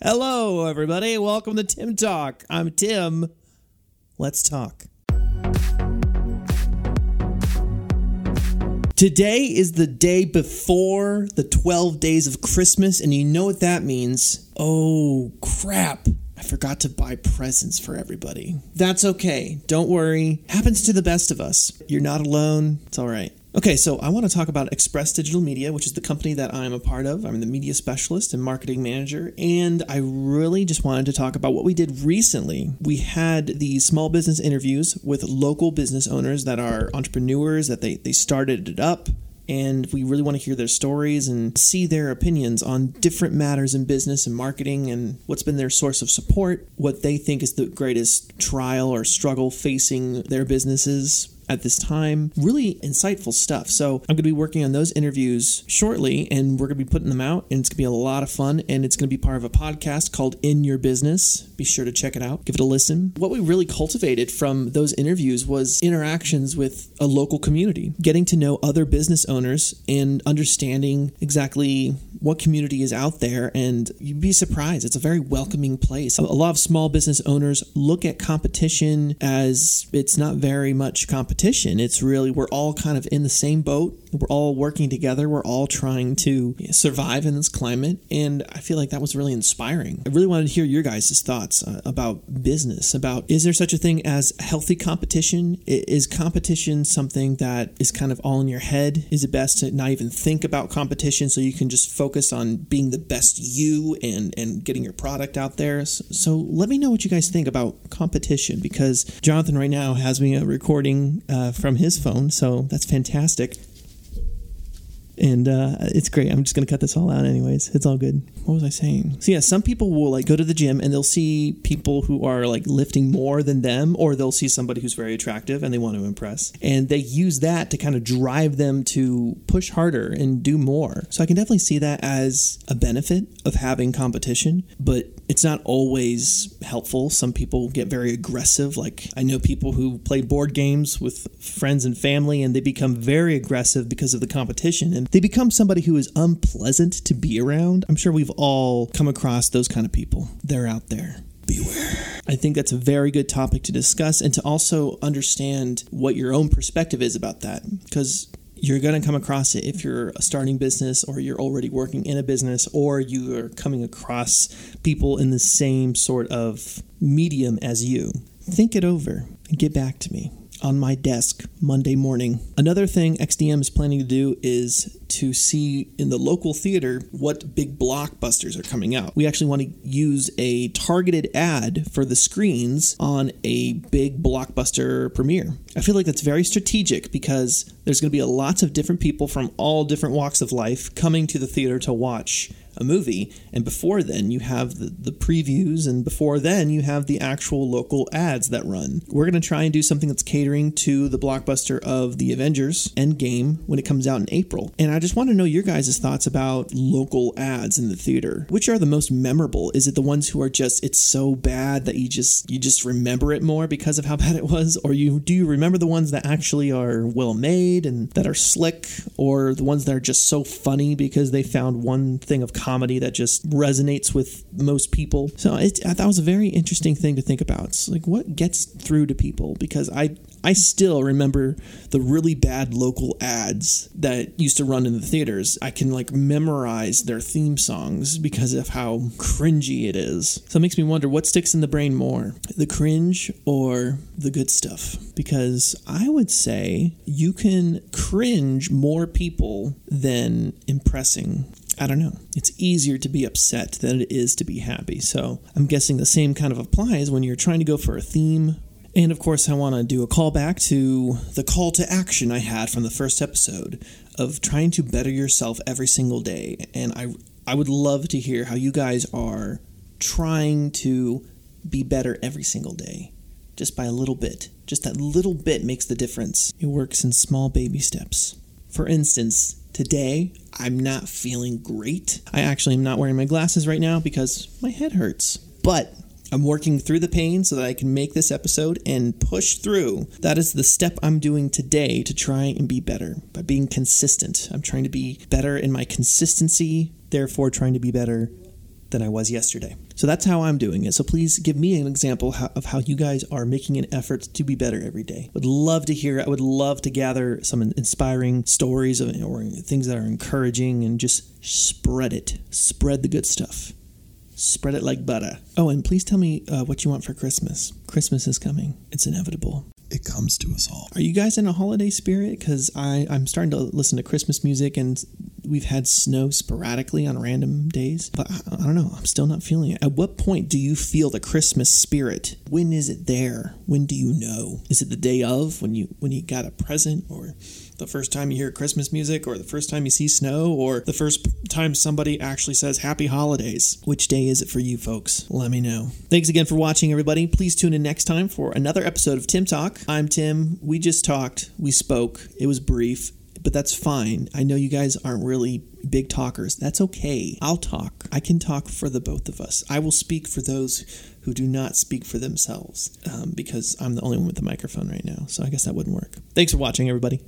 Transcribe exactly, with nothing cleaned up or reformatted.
Hello, everybody. Welcome to Tim Talk. I'm Tim. Let's talk. Today is the day before the twelve days of Christmas, and you know what that means. Oh, crap. I forgot to buy presents for everybody. That's okay. Don't worry. Happens to the best of us. You're not alone. It's all right. Okay, so I want to talk about Express Digital Media, which is the company that I'm a part of. I'm the media specialist and marketing manager, and I really just wanted to talk about what we did recently. We had these small business interviews with local business owners that are entrepreneurs, that they, they started it up. And we really want to hear their stories and see their opinions on different matters in business and marketing and what's been their source of support, what they think is the greatest trial or struggle facing their businesses at this time. Really insightful stuff. So I'm going to be working on those interviews shortly, and we're going to be putting them out, and it's going to be a lot of fun, and it's going to be part of a podcast called In Your Business. Be sure to check it out. Give it a listen. What we really cultivated from those interviews was interactions with a local community, getting to know other business owners and understanding exactly what community is out there, and you'd be surprised. It's a very welcoming place. A lot of small business owners look at competition as it's not very much competition. It's really, we're all kind of in the same boat. We're all working together. We're all trying to survive in this climate. And I feel like that was really inspiring. I really wanted to hear your guys' thoughts about business, about is there such a thing as healthy competition? Is competition something that is kind of all in your head? Is it best to not even think about competition so you can just focus on being the best you and, and getting your product out there? So let me know what you guys think about competition, because Jonathan right now has me a recording uh, from his phone. So that's fantastic. And uh, it's great. I'm just going to cut this all out anyways. It's all good. What was I saying? So yeah, some people will like go to the gym and they'll see people who are like lifting more than them, or they'll see somebody who's very attractive and they want to impress. And they use that to kind of drive them to push harder and do more. So I can definitely see that as a benefit of having competition, but it's not always helpful. Some people get very aggressive. Like I know people who play board games with friends and family, and they become very aggressive because of the competition. And they become somebody who is unpleasant to be around. I'm sure we've all come across those kind of people. They're out there. Beware. I think that's a very good topic to discuss, and to also understand what your own perspective is about that, because you're going to come across it if you're starting a business, or you're already working in a business, or you are coming across people in the same sort of medium as you. Think it over and get back to me on my desk Monday morning. Another thing X D M is planning to do is to see in the local theater what big blockbusters are coming out. We actually want to use a targeted ad for the screens on a big blockbuster premiere. I feel like that's very strategic, because there's going to be lots of different people from all different walks of life coming to the theater to watch a movie, and before then you have the, the previews, and before then you have the actual local ads that run. We're going to try and do something that's catering to the blockbuster of the Avengers Endgame when it comes out in April. And I just want to know your guys' thoughts about local ads in the theater. Which are the most memorable? Is it the ones who are just, it's so bad that you just you just remember it more because of how bad it was? Or you do you remember the ones that actually are well made and that are slick, or the ones that are just so funny because they found one thing of comedy that just resonates with most people? So it, that was a very interesting thing to think about. It's like, what gets through to people? Because I I still remember the really bad local ads that used to run in the theaters. I can like memorize their theme songs because of how cringy it is. So it makes me wonder what sticks in the brain more, the cringe or the good stuff? Because I would say you can cringe more people than impressing. I don't know. It's easier to be upset than it is to be happy. So I'm guessing the same kind of applies when you're trying to go for a theme. And of course, I want to do a callback to the call to action I had from the first episode of trying to better yourself every single day. And I, I would love to hear how you guys are trying to be better every single day, just by a little bit. Just that little bit makes the difference. It works in small baby steps. For instance, today, I'm not feeling great. I actually am not wearing my glasses right now because my head hurts. But I'm working through the pain so that I can make this episode and push through. That is the step I'm doing today to try and be better, by being consistent. I'm trying to be better in my consistency, therefore trying to be better than I was yesterday. So that's how I'm doing it. So please give me an example of how you guys are making an effort to be better every day. Would love to hear. I would love to gather some inspiring stories of, or things that are encouraging, and just spread it. Spread the good stuff. Spread it like butter. Oh, and please tell me uh, what you want for Christmas. Christmas is coming. It's inevitable. It comes to us all. Are you guys in a holiday spirit? Because I'm starting to listen to Christmas music, and we've had snow sporadically on random days. But I, I don't know. I'm still not feeling it. At what point do you feel the Christmas spirit? When is it there? When do you know? Is it the day of, when you when you got a present, or the first time you hear Christmas music, or the first time you see snow, or the first time somebody actually says happy holidays? Which day is it for you folks? Let me know. Thanks again for watching, everybody. Please tune in next time for another episode of Tim Talk. I'm Tim. We just talked. We spoke. It was brief, but that's fine. I know you guys aren't really big talkers. That's okay. I'll talk. I can talk for the both of us. I will speak for those who do not speak for themselves, um, because I'm the only one with the microphone right now. So I guess that wouldn't work. Thanks for watching, everybody.